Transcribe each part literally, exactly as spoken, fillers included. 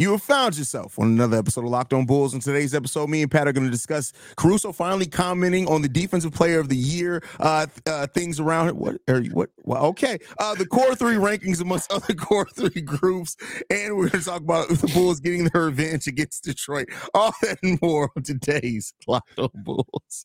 You have found yourself on another episode of Locked On Bulls. In today's episode, me and Pat are going to discuss Caruso finally commenting on the Defensive Player of the Year uh, uh, things around it. What are you? What? Well, okay. Uh, the core three rankings amongst other core three groups, and we're going to talk about the Bulls getting their revenge against Detroit. All that and more on today's Locked On Bulls.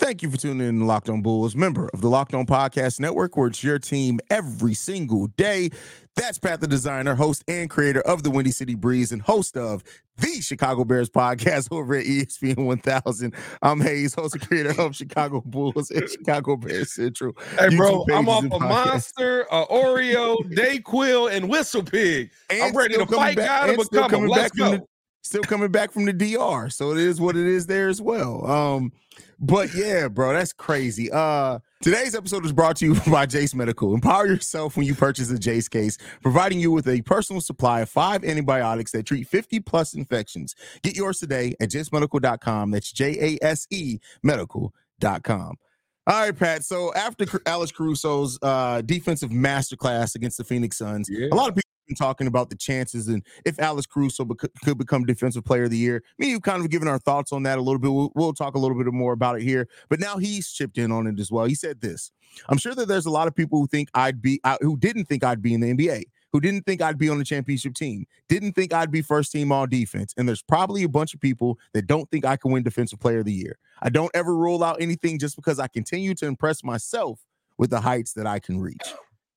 Thank you for tuning in to Locked On Bulls, member of the Locked On Podcast Network, where it's your team every single day. That's Pat the Designer, host and creator of the Windy City Breeze and host of the Chicago Bears podcast over at E S P N one thousand. I'm Haize, host and creator of Chicago Bulls and Chicago Bears Central. Hey, bro, I'm off a podcast. Monster, a Oreo, Dayquil, and Whistle Pig. And I'm ready to fight back, God and become coming Let's go. The, still coming back from the D R, so it is what it is there as well. Um... But yeah, bro, that's crazy. Uh, today's episode is brought to you by Jase Medical. Empower yourself when you purchase a Jase case, providing you with a personal supply of five antibiotics that treat fifty plus infections. Get yours today at jase medical dot com. That's J A S E medical dot com. All right, Pat. So after Alex Caruso's uh, defensive masterclass against the Phoenix Suns, yeah. a lot of people been talking about the chances and if Alex Caruso bec- could become Defensive Player of the Year. Me and you kind of given our thoughts on that a little bit. We'll, we'll talk a little bit more about it here, but now he's chipped in on it as well. He said this: I'm sure that there's a lot of people who think I'd be, I, who didn't think I'd be in the N B A, who didn't think I'd be on the championship team, didn't think I'd be first team all defense. And there's probably a bunch of people that don't think I can win Defensive Player of the Year. I don't ever rule out anything just because I continue to impress myself with the heights that I can reach.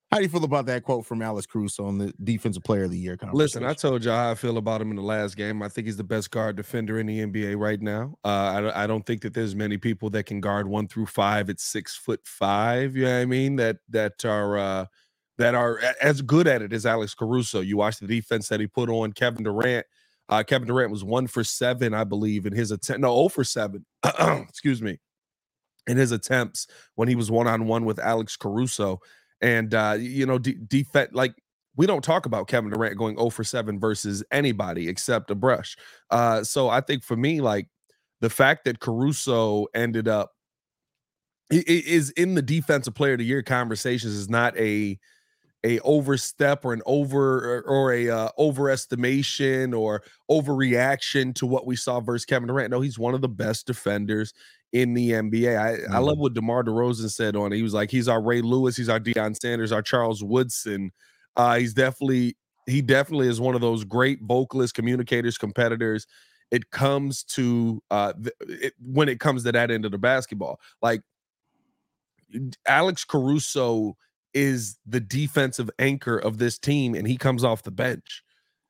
How do you feel about that quote from Alex Caruso on the Defensive Player of the Year conversation? Listen, I told y'all how I feel about him in the last game. I think he's the best guard defender in the N B A right now. Uh, I, I don't think that there's many people that can guard one through five at six foot five. You know what I mean? That that are uh, that are as good at it as Alex Caruso. You watch the defense that he put on Kevin Durant. Uh, Kevin Durant was one for seven, I believe, in his attempt. No, zero for seven. Excuse me. In his attempts when he was one on one with Alex Caruso. And, uh, you know, de- defense, like, we don't talk about Kevin Durant going zero for seven versus anybody except a brush. Uh, so I think for me, like, the fact that Caruso ended up he, he is in the Defensive Player of the Year conversations is not a a overstep or an over or, or a uh, overestimation or overreaction to what we saw versus Kevin Durant. No, he's one of the best defenders in the N B A. I, mm-hmm. I love what DeMar DeRozan said on it. He was like, he's our Ray Lewis, he's our Deion Sanders, our Charles Woodson. Uh, he's definitely, he definitely is one of those great vocalists, communicators, competitors. It comes to, uh, th- it, when it comes to that end of the basketball, like Alex Caruso is the defensive anchor of this team, and he comes off the bench.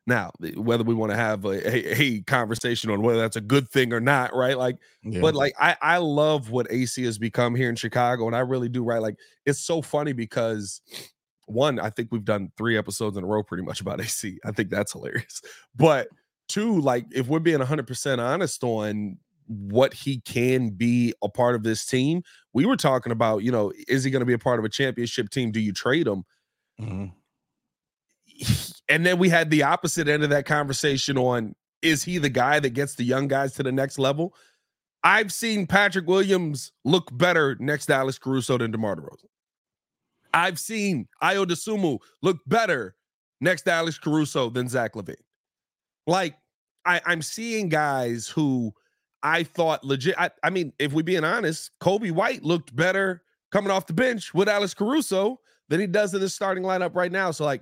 Now, whether we want to have a, a, a conversation on whether that's a good thing or not, right? Like, yeah. but like, I, I love what A C has become here in Chicago, and I really do, right? Like, it's so funny because, one, I think we've done three episodes in a row pretty much about A C. I think that's hilarious. But two, like, if we're being one hundred percent honest on what he can be a part of this team, we were talking about, you know, is he going to be a part of a championship team? Do you trade him? Mm-hmm. And then we had the opposite end of that conversation on, is he the guy that gets the young guys to the next level? I've seen Patrick Williams look better next to Alex Caruso than DeMar DeRozan. I've seen Ayo Dosunmu look better next to Alex Caruso than Zach LaVine. Like, I, I'm seeing guys who I thought legit. I, I mean, if we're being honest, Coby White looked better coming off the bench with Alex Caruso than he does in the starting lineup right now. So, like,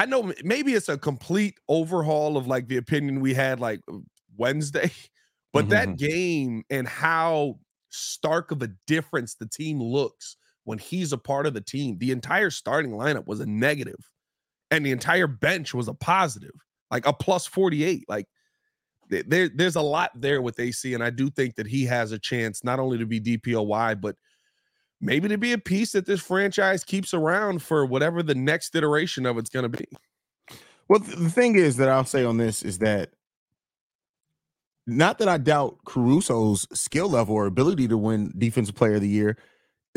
I know maybe it's a complete overhaul of like the opinion we had like Wednesday, but mm-hmm. that game and how stark of a difference the team looks when he's a part of the team. The entire starting lineup was a negative and the entire bench was a positive, like a plus forty-eight. Like there, there's a lot there with A C. And I do think that he has a chance not only to be D P O Y, but maybe to be a piece that this franchise keeps around for whatever the next iteration of it's going to be. Well, th- the thing is that I'll say on this is that not that I doubt Caruso's skill level or ability to win Defensive Player of the Year.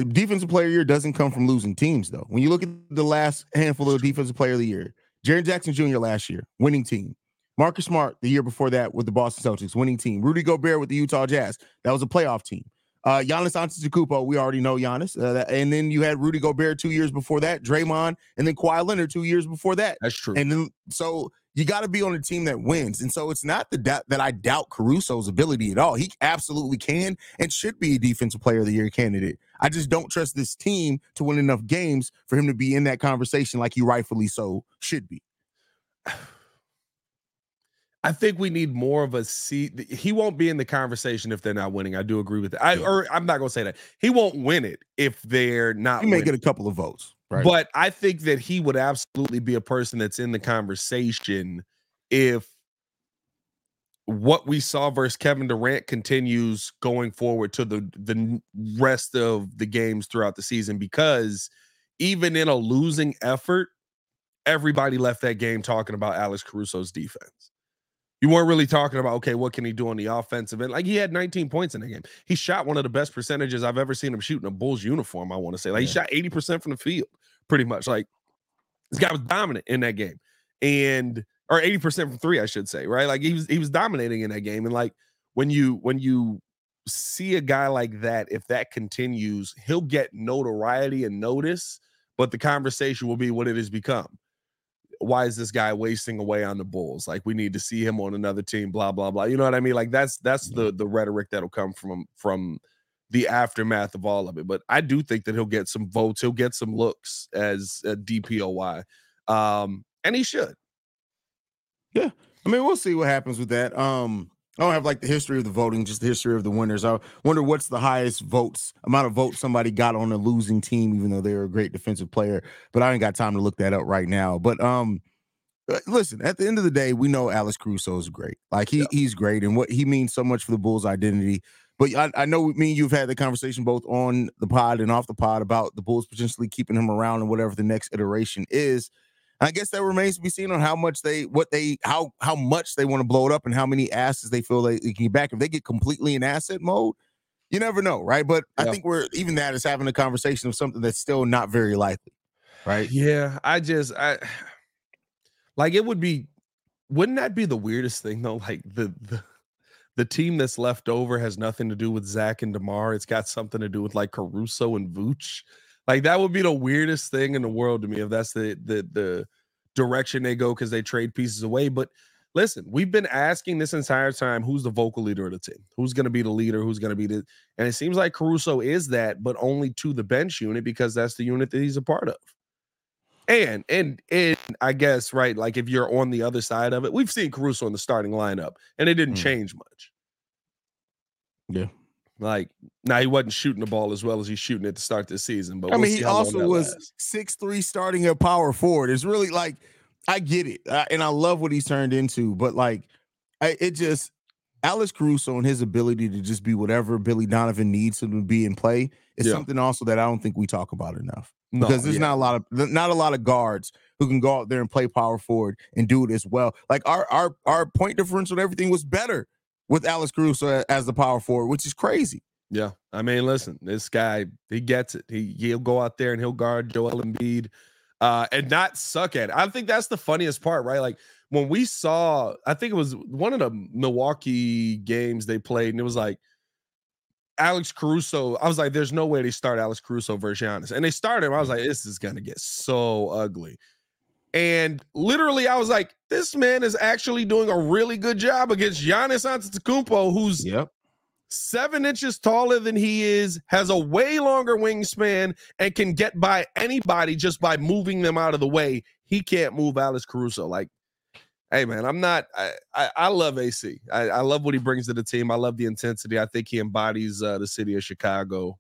Defensive Player of the Year doesn't come from losing teams, though. When you look at the last handful of Defensive Player of the Year, Jaren Jackson Junior last year, winning team. Marcus Smart the year before that with the Boston Celtics, winning team. Rudy Gobert with the Utah Jazz, that was a playoff team. Uh, Giannis Antetokounmpo, we already know Giannis. Uh, that, and then you had Rudy Gobert two years before that, Draymond, and then Kawhi Leonard two years before that. That's true. And then so you got to be on a team that wins. And so it's not the da- that I doubt Caruso's ability at all. He absolutely can and should be a Defensive Player of the Year candidate. I just don't trust this team to win enough games for him to be in that conversation like he rightfully so should be. I think we need more of a seat. He won't be in the conversation if they're not winning. I do agree with that. I, or I'm not going to say that. He won't win it if they're not winning. He may winning. get a couple of votes. Right? But I think that he would absolutely be a person that's in the conversation if what we saw versus Kevin Durant continues going forward to the, the rest of the games throughout the season. Because even in a losing effort, everybody left that game talking about Alex Caruso's defense. You weren't really talking about, okay, what can he do on the offensive end? Like, he had nineteen points in the game. He shot one of the best percentages I've ever seen him shoot in a Bulls uniform, I want to say. Like, yeah. He shot eighty percent from the field, pretty much. Like, this guy was dominant in that game. And, or eighty percent from three, I should say, right? Like, he was he was dominating in that game. And, like, when you when you see a guy like that, if that continues, he'll get notoriety and notice, but the conversation will be what it has become. Why is this guy wasting away on the Bulls? Like, we need to see him on another team, blah, blah, blah. You know what I mean? Like, that's that's the the rhetoric that'll come from from the aftermath of all of it. But I do think that he'll get some votes. He'll get some looks as a D P O Y. Um, and he should. Yeah. I mean, we'll see what happens with that. Um, I don't have, like, the history of the voting, just the history of the winners. I wonder what's the highest votes, amount of votes somebody got on a losing team, even though they were a great defensive player. But I ain't got time to look that up right now. But um, listen, at the end of the day, we know Alex Caruso is great. Like, he yeah. he's great, and what he means so much for the Bulls' identity. But I, I know me and you've had the conversation both on the pod and off the pod about the Bulls potentially keeping him around and whatever the next iteration is. I guess that remains to be seen on how much they, what they, how how much they want to blow it up and how many asses they feel they, they can get back. If they get completely in asset mode, you never know, right? But yeah. I think we're, even that is having a conversation of something that's still not very likely, right? Yeah, I just, I like, it would be, wouldn't that be the weirdest thing though? Like, the the, the team that's left over has nothing to do with Zach and DeMar. It's got something to do with, like, Caruso and Vooch. Like, that would be the weirdest thing in the world to me if that's the the, the direction they go because they trade pieces away. But listen, we've been asking this entire time, who's the vocal leader of the team? Who's going to be the leader? Who's going to be the – and it seems like Caruso is that, but only to the bench unit because that's the unit that he's a part of. And, and, and I guess, right, like, if you're on the other side of it, we've seen Caruso in the starting lineup, and it didn't mm. change much. Yeah. Like, now nah, he wasn't shooting the ball as well as he's shooting at the start of the season. But I we'll mean, he also was six three starting at power forward. It's really like, I get it. Uh, and I love what he's turned into. But, like, I, it just, Alex Caruso and his ability to just be whatever Billy Donovan needs him to be in play is yeah. something also that I don't think we talk about enough. No, because there's yeah. not a lot of not a lot of guards who can go out there and play power forward and do it as well. Like, our our our point differential and everything was better with Alex Caruso as the power forward, which is crazy. Yeah. I mean, listen, this guy, he gets it. He, he'll go out there and he'll guard Joel Embiid uh, and not suck at it. I think that's the funniest part, right? Like, when we saw, I think it was one of the Milwaukee games they played, and it was like Alex Caruso. I was like, there's no way they start Alex Caruso versus Giannis. And they started him. I was like, this is going to get so ugly. And literally, I was like, this man is actually doing a really good job against Giannis Antetokounmpo, who's yep. seven inches taller than he is, has a way longer wingspan, and can get by anybody just by moving them out of the way. He can't move Alex Caruso. Like, hey, man, I'm not – I I love A C. I, I love what he brings to the team. I love the intensity. I think he embodies uh, the city of Chicago,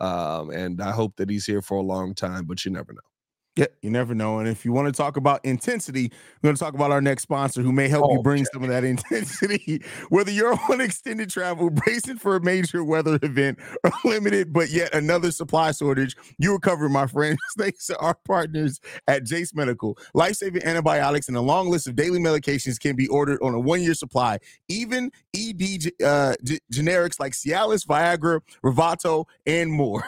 um, and I hope that he's here for a long time, but you never know. Yeah, you never know. And if you want to talk about intensity, we're going to talk about our next sponsor who may help oh, you bring shit. some of that intensity, whether you're on extended travel, bracing for a major weather event, or limited but yet another supply shortage. You are covered, my friend. Thanks to our partners at Jase Medical. Life-saving antibiotics and a long list of daily medications can be ordered on a one-year supply. Even E D uh, g- generics like Cialis, Viagra, Revato, and more.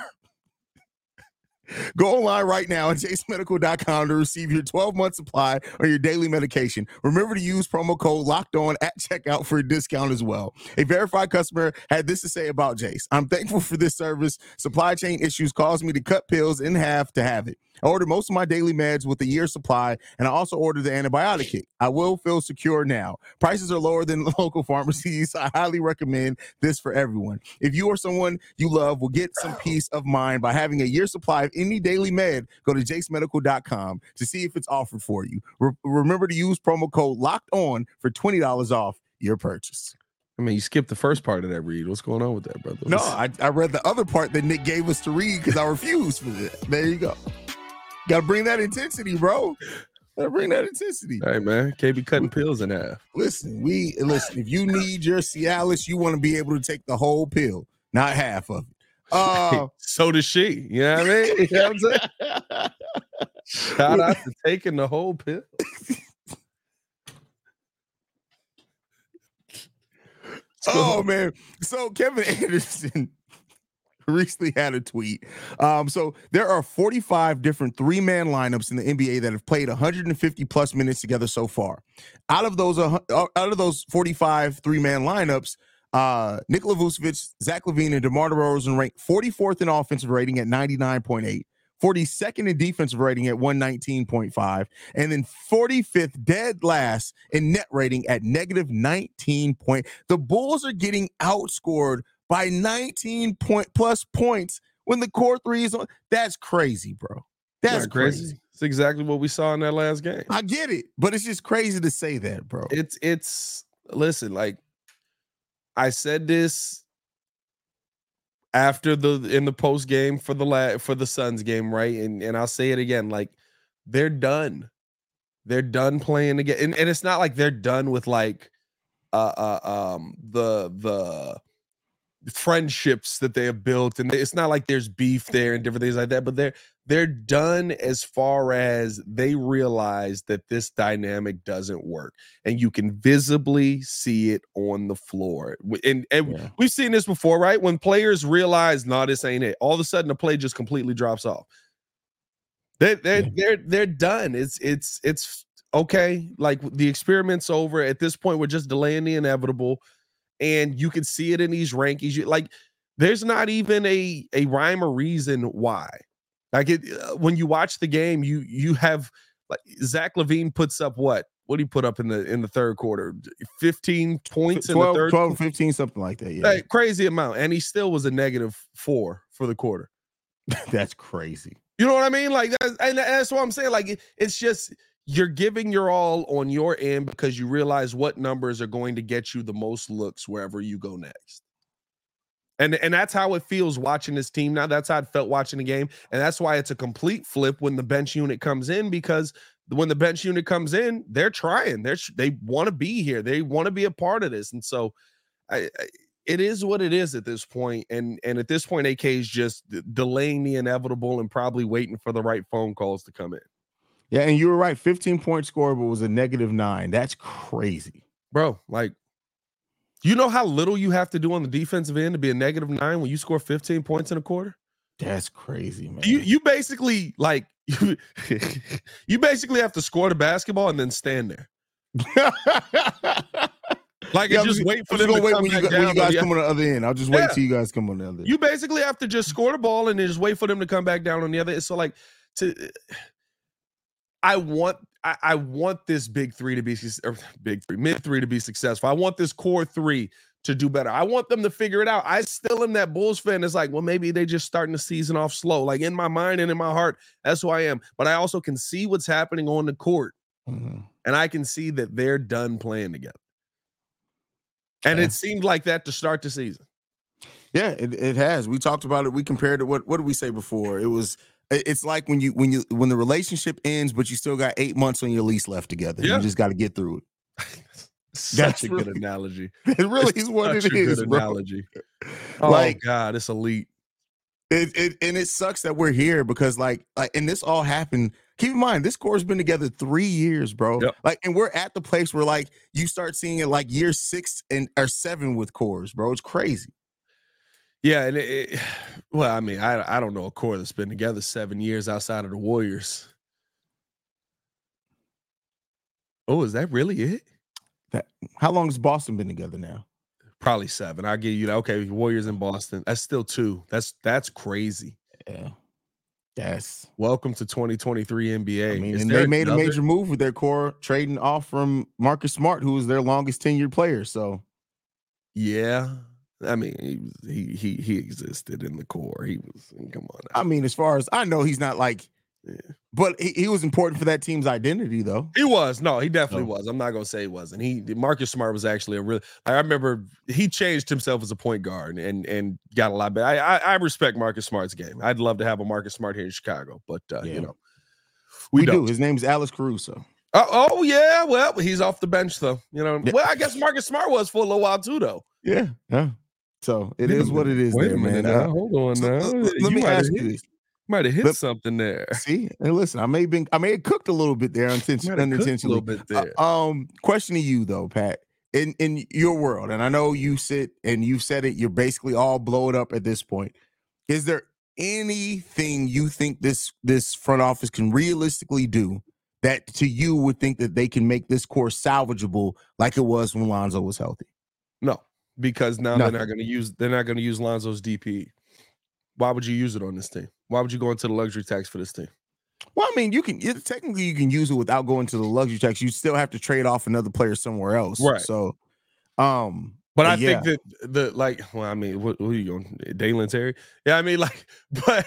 Go online right now at jase medical dot com to receive your twelve-month supply on your daily medication. Remember to use promo code Locked On at checkout for a discount as well. A verified customer had this to say about Jase. I'm thankful for this service. Supply chain issues caused me to cut pills in half to have it. I ordered most of my daily meds with a year's supply, and I also ordered the antibiotic kit. I will feel secure now. Prices are lower than local pharmacies. I highly recommend this for everyone. If you or someone you love will get some peace of mind by having a year's supply of any daily med, go to jase medical dot com to see if it's offered for you. Re- remember to use promo code LOCKEDON for twenty dollars off your purchase. I mean, you skipped the first part of that read. What's going on with that, brother? No, I, I read the other part that Nick gave us to read because I refused for that. There you go. Gotta bring that intensity, bro. Gotta bring that intensity. Hey, man. Can't be cutting pills in half. Listen, we listen. If you need your Cialis, you want to be able to take the whole pill, not half of it. Uh, so does she. You know what I mean? You know what I'm saying? Shout out to taking the whole pill. Oh, man. So, Kevin Anderson recently had a tweet. Um, so there are forty-five different three-man lineups in the N B A that have played one hundred fifty plus minutes together so far. Out of those, uh, out of those forty-five three-man lineups, uh, Nikola Vucevic, Zach LaVine, and DeMar DeRozan ranked forty-fourth in offensive rating at ninety-nine point eight, forty-second in defensive rating at one nineteen point five, and then forty-fifth dead last in net rating at negative nineteen point. The Bulls are getting outscored by nineteen point plus points when the core three is on. That's crazy, bro. That's crazy. crazy. It's exactly what we saw in that last game. I get it, but it's just crazy to say that, bro. It's it's listen, like I said this after the in the post game for the la- for the Suns game, right? And and I'll say it again, like they're done. They're done playing again. And and it's not like they're done with like uh, uh um the the friendships that they have built, and it's not like there's beef there and different things like that, but they're they're done as far as they realize that this dynamic doesn't work, and you can visibly see it on the floor. And, and yeah. we've seen this before, right? When players realize, no, nah, this ain't it, all of a sudden the play just completely drops off. They're they're, yeah. they're they're done. It's it's it's okay. Like the experiment's over. At this point, we're just delaying the inevitable. And you can see it in these rankings. You, like, there's not even a, a rhyme or reason why. Like, it, uh, when you watch the game, you you have like Zach LaVine puts up what? What did he put up in the in the third quarter? fifteen points in the third quarter? twelve, fifteen, something like that. Yeah, like, crazy amount. And he still was a negative four for the quarter. That's crazy. You know what I mean? Like, that's, and that's what I'm saying. Like, it, it's just. You're giving your all on your end because you realize what numbers are going to get you the most looks wherever you go next. And, and that's how it feels watching this team now. That's how it felt watching the game. And that's why it's a complete flip when the bench unit comes in, because when the bench unit comes in, they're trying. They're, they want to be here. They want to be a part of this. And so I, I, it is what it is at this point. And, and at this point, A K is just d- delaying the inevitable and probably waiting for the right phone calls to come in. Yeah, and you were right. fifteen-point score, but was a negative nine. That's crazy. Bro, like, you know how little you have to do on the defensive end to be a negative nine when you score fifteen points in a quarter? That's crazy, man. You you basically, like, you, you basically have to score the basketball and then stand there. Like, yeah, just wait for them to wait come when back you, down. When you guys come on the other end. I'll just yeah. wait till you guys come on the other end. You basically have to just score the ball and then just wait for them to come back down on the other end. So, like, to... I want I, I want this big three to be or big three, mid three to be successful. I want this core three to do better. I want them to figure it out. I still am that Bulls fan. It's like, well, maybe they just starting the season off slow. Like in my mind and in my heart, that's who I am. But I also can see what's happening on the court. Mm-hmm. And I can see that they're done playing together. And yeah. It seemed like that to start the season. Yeah, it, it has. We talked about it. We compared it. What, what did we say before? It was It's like when you when you when the relationship ends, but you still got eight months on your lease left together. Yeah. You just got to get through it. That's a really, good analogy. It really is what it is, good analogy. Oh like, God, it's elite. It, it and it sucks that we're here because like, like and this all happened. Keep in mind, this core has been together three years, bro. Yep. Like, and we're at the place where like you start seeing it like year six and or seven with cores, bro. It's crazy. Yeah, and it, it, well, I mean, I I don't know a core that's been together seven years outside of the Warriors. Oh, is that really it? That how long has Boston been together now? Probably seven. I'll give you that. Okay, Warriors in Boston. That's still two. That's that's crazy. Yeah. Yes. Welcome to twenty twenty-three N B A. I mean, and they made another? a major move with their core, trading off from Marcus Smart, who was their longest tenured player. So, yeah. I mean, he he he existed in the core. He was, come on. I mean, as far as I know, he's not like, yeah. but he, he was important for that team's identity, though. He was. No, he definitely no. was. I'm not going to say he wasn't. He Marcus Smart was actually a real, I remember he changed himself as a point guard and and got a lot better. I, I, I respect Marcus Smart's game. I'd love to have a Marcus Smart here in Chicago, but, uh, yeah. you know. We, we do. His name's Alex Caruso. Oh, oh, yeah. Well, he's off the bench, though. You know, yeah. well, I guess Marcus Smart was for a little while, too, though. Yeah, yeah. So it is what it is. Wait there, a minute. Man. Now, hold on now. So, let you me ask hit, you this. Might have hit let, something there. See, and listen, I may have been, I may have cooked a little bit there unintentionally. Unintention, a little bit there. Uh, um, question to you though, Pat. In in your world, and I know you sit and you've said it. You're basically all blown up at this point. Is there anything you think this this front office can realistically do that to you would think that they can make this course salvageable like it was when Lonzo was healthy? No. Because now Nothing. they're not going to use they're not going to use Lonzo's D P E. Why would you use it on this team? Why would you go into the luxury tax for this team? Well, I mean, you can it, technically you can use it without going to the luxury tax. You still have to trade off another player somewhere else, right? So, um, but I yeah. think that the like, well, I mean, what, what are you going, Daylen Terry? Yeah, I mean, like, but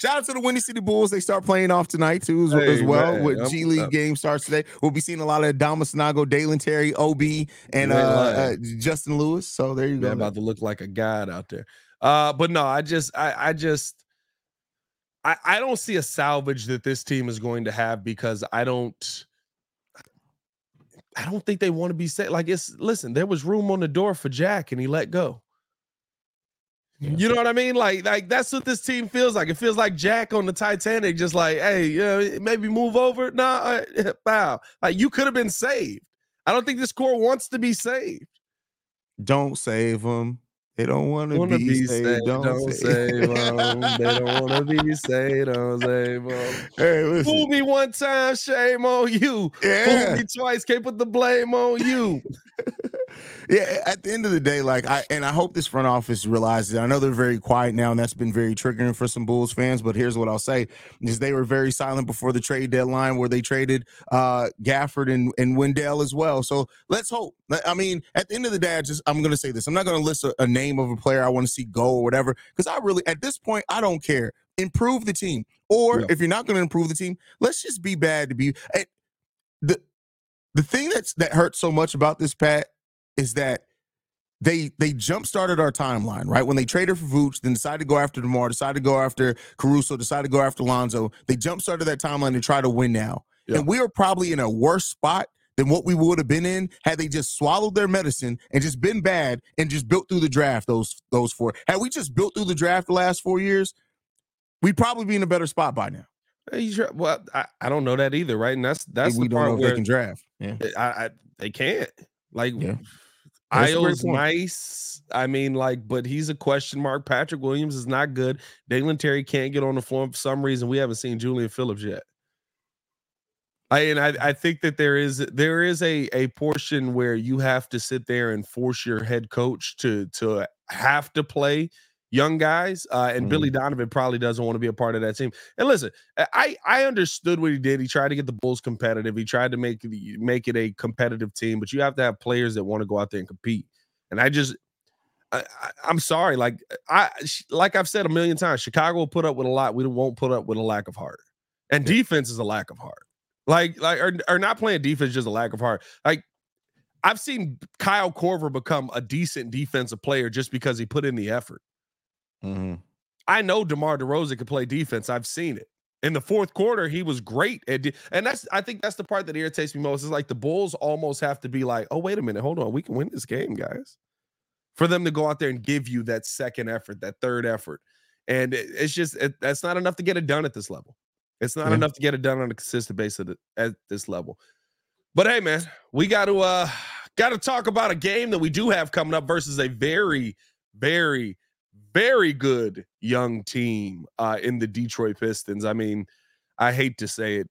shout out to the Windy City Bulls. They start playing off tonight, too, as, hey, as well. Man, with I'm, G League I'm, game starts today. We'll be seeing a lot of Domasnago, Daylen Terry, O B, and uh, uh, Justin Lewis. So there you man, go. About to look like a god out there. Uh, but no, I just, I, I just, I, I don't see a salvage that this team is going to have because I don't, I don't think they want to be set. Like, it's, listen, there was room on the door for Jack and he let go. Yeah. You know what I mean? Like, like that's what this team feels like. It feels like Jack on the Titanic, just like, hey, you know, maybe move over. Nah, uh, wow. Like, you could have been saved. I don't think this core wants to be saved. Don't save them. They don't want to be, be saved. saved. Don't, don't save, save them. They don't want to be saved. Don't save them. Hey, listen. Fool me one time, shame on you. Yeah. Fool me twice, can't put the blame on you. Yeah, at the end of the day, like I and I hope this front office realizes. I know they're very quiet now, and that's been very triggering for some Bulls fans. But here's what I'll say: is they were very silent before the trade deadline, where they traded uh, Gafford and, and Wendell as well. So let's hope. I mean, at the end of the day, I just I'm going to say this: I'm not going to list a, a name of a player I want to see go or whatever, because I really, at this point, I don't care. Improve the team, or yeah. if you're not going to improve the team, let's just be bad to be. the The thing that's that hurts so much about this, Pat, is that they they jump-started our timeline, right? When they traded for Vooch, then decided to go after DeMar, decided to go after Caruso, decided to go after Lonzo. They jump-started that timeline to try to win now. Yeah. And we are probably in a worse spot than what we would have been in had they just swallowed their medicine and just been bad and just built through the draft, those, those four. Had we just built through the draft the last four years, we'd probably be in a better spot by now. Well, I, I don't know that either, right? And that's that's we the don't part know if where they can draft. Yeah. I, I, they can't. Like, yeah. Ayo's nice. I mean, like, but he's a question mark. Patrick Williams is not good. Daylen Terry can't get on the floor for some reason. We haven't seen Julian Phillips yet. I and I, I think that there is there is a a portion where you have to sit there and force your head coach to to have to play young guys. Uh, and mm. Billy Donovan probably doesn't want to be a part of that team. And listen, I, I understood what he did. He tried to get the Bulls competitive. He tried to make it, make it a competitive team, but you have to have players that want to go out there and compete. And I just, I, I, I'm sorry. Like I, like I've said a million times, Chicago will put up with a lot. We won't put up with a lack of heart, and yeah. defense is a lack of heart. Like, like, or, or not playing defense, just a lack of heart. Like, I've seen Kyle Korver become a decent defensive player just because he put in the effort. Mm-hmm. I know DeMar DeRozan can play defense. I've seen it. In the fourth quarter, he was great. At de- and that's I think that's the part that irritates me most. Is like the Bulls almost have to be like, oh, wait a minute. Hold on. We can win this game, guys. For them to go out there and give you that second effort, that third effort. And it, it's just it, that's not enough to get it done at this level. It's not yeah. enough to get it done on a consistent basis at, the, at this level. But, hey, man, we got to uh, got to talk about a game that we do have coming up versus a very, very Very good young team uh, in the Detroit Pistons. I mean, I hate to say it.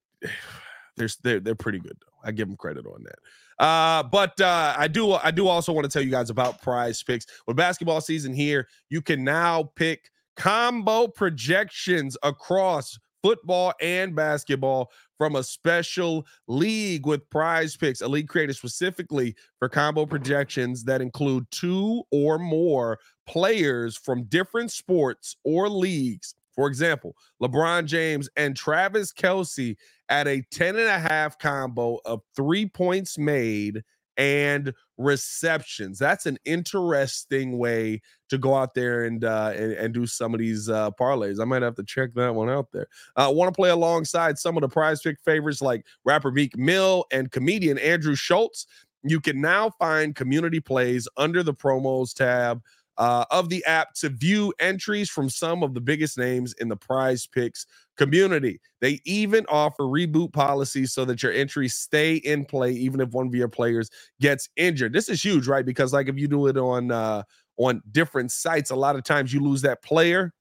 They're, they're, they're pretty good, though. I give them credit on that. Uh, but uh, I do I do also want to tell you guys about Prize Picks. With basketball season here, you can now pick combo projections across football and basketball from a special league with Prize Picks, a league created specifically for combo projections that include two or more players from different sports or leagues. For example, LeBron James and Travis Kelce at a ten and a half combo of three points made and receptions. That's an interesting way to go out there and uh and, and do some of these uh parlays. I might have to check that one out there. I uh, want to play alongside some of the Prize Pick favorites like rapper Meek Mill and comedian Andrew Schultz. You can now find community plays under the promos tab uh of the app to view entries from some of the biggest names in the Prize Picks community. They even offer reboot policies so that your entries stay in play even if one of your players gets injured. This is huge, right? Because like if you do it on uh on different sites, a lot of times you lose that player,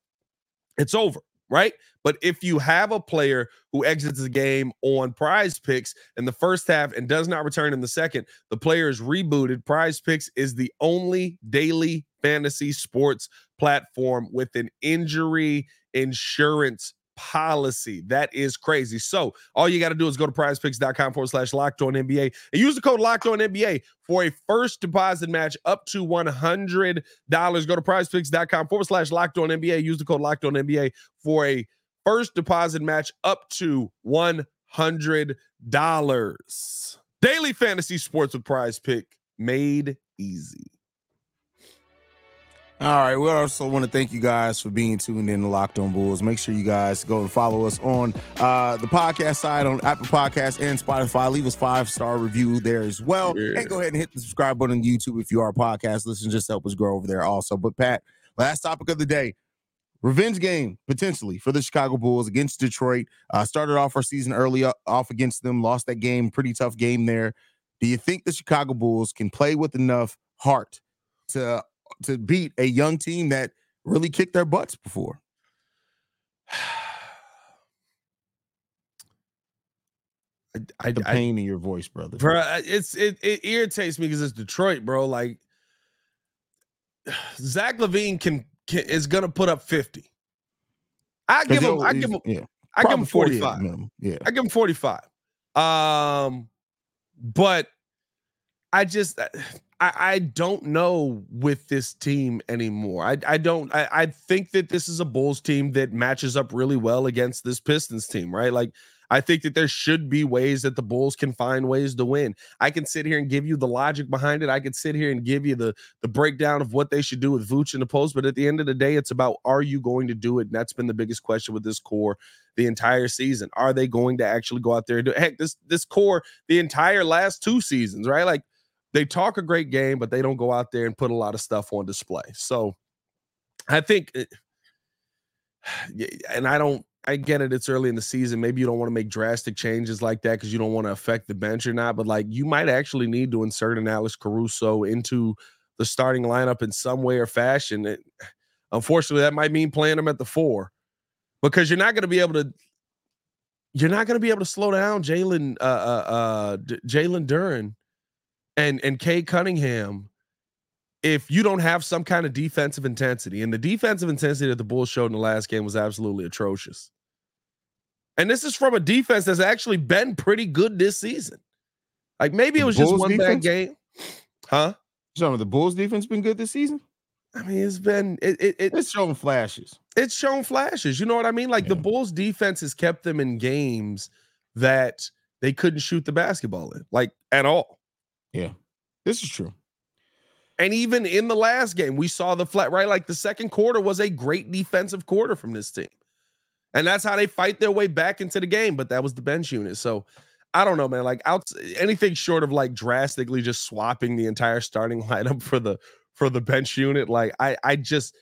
it's over, right? But if you have a player who exits the game on Prize Picks in the first half and does not return in the second, the player is rebooted. Prize Picks is the only daily fantasy sports platform with an injury insurance policy. That is crazy. So all you got to do is go to prizepicks.com forward slash locked on N B A and use the code locked on N B A for a first deposit match up to one hundred dollars. Go to prizepicks.com forward slash locked on NBA. Use the code locked on N B A for a first deposit match up to one hundred dollars. Daily fantasy sports with Prize Pick, made easy. All right, we also want to thank you guys for being tuned in to Locked On Bulls. Make sure you guys go and follow us on uh, the podcast side on Apple Podcasts and Spotify. Leave us five-star review there as well. Yeah. And go ahead and hit the subscribe button on YouTube if you are a podcast listener. Just help us grow over there also. But, Pat, last topic of the day, revenge game potentially for the Chicago Bulls against Detroit. Uh, started off our season early off against them, lost that game, pretty tough game there. Do you think the Chicago Bulls can play with enough heart to – to beat a young team that really kicked their butts before? I, I, the pain I, in your voice, brother. Bro, it's it, it irritates me because it's Detroit, bro. Like Zach LaVine can, can is gonna put up fifty. I give him, I give him, yeah. I give him forty-five. Yeah, I give him forty-five. Um, but I just. I, I, I don't know with this team anymore. I, I don't. I, I think that this is a Bulls team that matches up really well against this Pistons team, right? Like, I think that there should be ways that the Bulls can find ways to win. I can sit here and give you the logic behind it. I can sit here and give you the the breakdown of what they should do with Vooch in the post. But at the end of the day, it's about, are you going to do it? And that's been the biggest question with this core the entire season. Are they going to actually go out there and do it? Heck, this this core the entire last two seasons, right? Like, they talk a great game, but they don't go out there and put a lot of stuff on display. So I think, it, and I don't, I get it. It's early in the season. Maybe you don't want to make drastic changes like that because you don't want to affect the bench or not, but like you might actually need to insert an Alex Caruso into the starting lineup in some way or fashion. It, unfortunately, that might mean playing him at the four because you're not going to be able to, you're not going to be able to slow down Jalen, uh, uh, uh, D- Jalen Duren. And and Kay Cunningham, if you don't have some kind of defensive intensity, and the defensive intensity that the Bulls showed in the last game was absolutely atrocious. And this is from a defense that's actually been pretty good this season. Like maybe it was just one bad game, huh? Some of the Bulls defense been good this season. I mean, it's been it, it, it it's shown flashes. It's shown flashes. You know what I mean? Like yeah. The Bulls defense has kept them in games that they couldn't shoot the basketball in, like at all. Yeah, this is true. And even in the last game, we saw the flat, right? Like the second quarter was a great defensive quarter from this team. And that's how they fight their way back into the game. But that was the bench unit. So I don't know, man, like out, anything short of like drastically just swapping the entire starting lineup for the, for the bench unit. Like I, I just,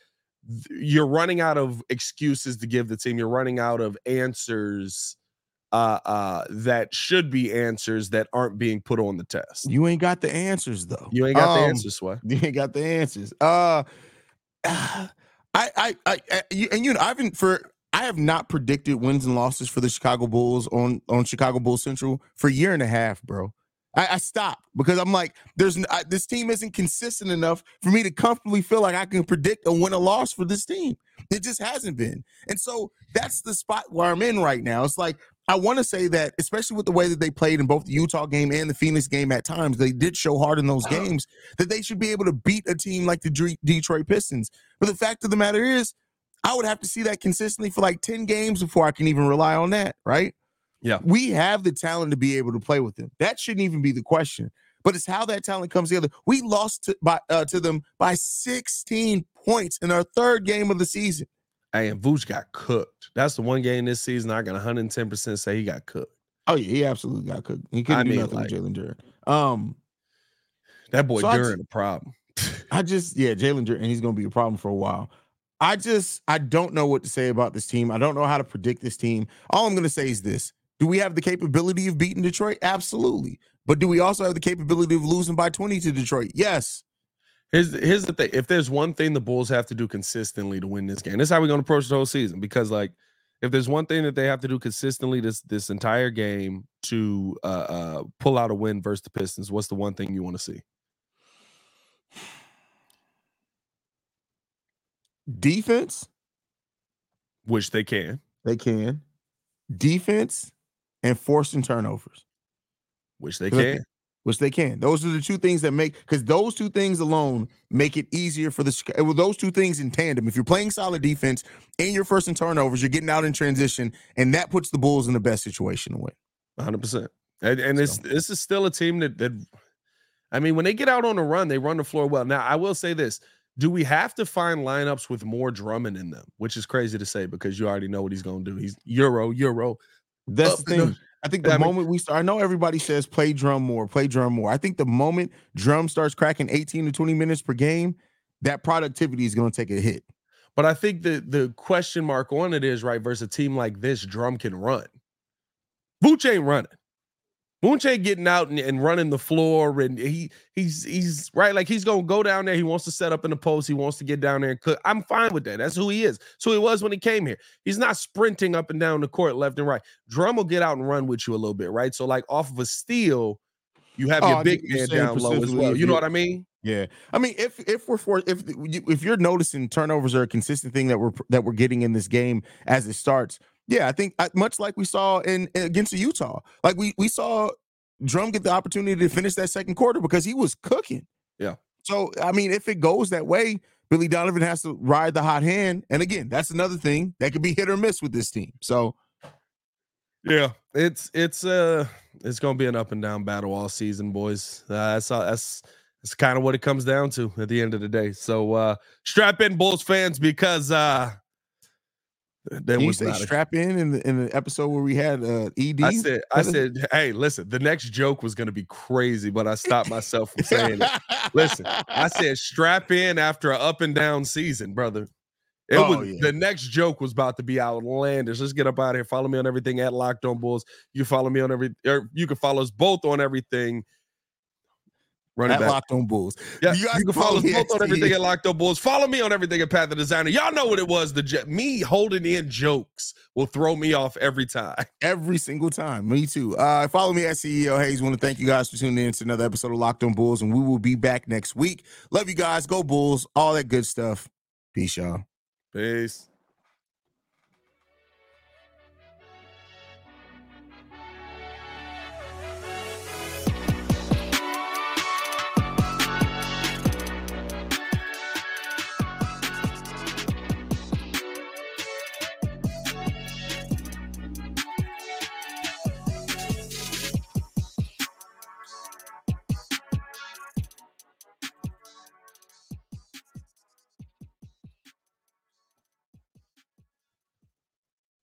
you're running out of excuses to give the team. You're running out of answers uh, uh, that should be answers that aren't being put on the test. You ain't got the answers though. You ain't got um, the answers. Sway. You ain't got the answers. Uh, I, I, I, I you, and you know, I've been for, I have not predicted wins and losses for the Chicago Bulls on, on Chicago Bulls Central for a year and a half, bro. I, I stopped because I'm like, there's I, this team isn't consistent enough for me to comfortably feel like I can predict a win or loss for this team. It just hasn't been. And so that's the spot where I'm in right now. It's like, I want to say that, especially with the way that they played in both the Utah game and the Phoenix game at times, they did show hard in those games that they should be able to beat a team like the D- Detroit Pistons. But the fact of the matter is, I would have to see that consistently for like ten games before I can even rely on that, right? Yeah. We have the talent to be able to play with them. That shouldn't even be the question, but it's how that talent comes together. We lost to, by, uh, to them by sixteen points in our third game of the season. Hey, and Vooch got cooked. That's the one game this season I can one hundred ten percent say he got cooked. Oh, yeah, he absolutely got cooked. He couldn't I do mean, nothing like, with Jalen Durant. Um, that boy so Durant a problem. I just, yeah, Jalen Durant, and he's going to be a problem for a while. I just, I don't know what to say about this team. I don't know how to predict this team. All I'm going to say is this. Do we have the capability of beating Detroit? Absolutely. But do we also have the capability of losing by twenty to Detroit? Yes. Here's, here's the thing. If there's one thing the Bulls have to do consistently to win this game, this is how we're going to approach the whole season. Because, like, if there's one thing that they have to do consistently this this entire game to uh, uh, pull out a win versus the Pistons, what's the one thing you want to see? Defense, which they can, they can, defense and forcing turnovers, which they can, they can, which they can. Those are the two things that make because those two things alone make it easier for the. Well, those two things in tandem. If you're playing solid defense and you're forcing turnovers, you're getting out in transition, and that puts the Bulls in the best situation to win. one hundred percent. And, and so. it's this is still a team that that, I mean, when they get out on a run, they run the floor well. Now, I will say this. Do we have to find lineups with more Drummond in them? Which is crazy to say because you already know what he's going to do. He's Euro, Euro. That's the thing. I think the I moment mean, we start, I know everybody says play Drum more, play Drum more. I think the moment Drum starts cracking eighteen to twenty minutes per game, that productivity is going to take a hit. But I think the, the question mark on it is, right, versus a team like this, Drum can run. Vooch ain't running. Vooch getting out and, and running the floor, and he he's he's right like he's gonna go down there. He wants to set up in the post. He wants to get down there and cook. I'm fine with that. That's who he is. So he was when he came here. He's not sprinting up and down the court left and right. Drum will get out and run with you a little bit, right? So like off of a steal, you have oh, your big man down low as well. You know what I mean? Yeah. I mean, if if we're for if if you're noticing turnovers are a consistent thing that we're that we're getting in this game as it starts. Yeah, I think I, much like we saw in, in against Utah, like we we saw Drum get the opportunity to finish that second quarter because he was cooking. Yeah. So, I mean, if it goes that way, Billy Donovan has to ride the hot hand. And again, that's another thing that could be hit or miss with this team. So, yeah, it's it's uh it's going to be an up and down battle all season, boys. Uh, that's that's that's kind of what it comes down to at the end of the day. So, uh, strap in, Bulls fans, because uh Then you say strap a, in in the, in the episode where we had uh, E D? I said, I said, hey, listen, the next joke was going to be crazy, but I stopped myself from saying it. Listen, I said strap in after an up and down season, brother. It oh, was yeah. The next joke was about to be outlandish. Let's get up out of here. Follow me on everything at Locked On Bulls. You follow me on every, or you can follow us both on everything. Running at back. Locked On Bulls. Yeah, you, you can follow us both on everything at Locked On Bulls. Follow me on everything at Pat The Designer. Y'all know what it was. The me holding in jokes will throw me off every time. Every single time. Me too. Uh, follow me at C E O Haize. Want to thank you guys for tuning in to another episode of Locked On Bulls, and we will be back next week. Love you guys. Go Bulls. All that good stuff. Peace, y'all. Peace.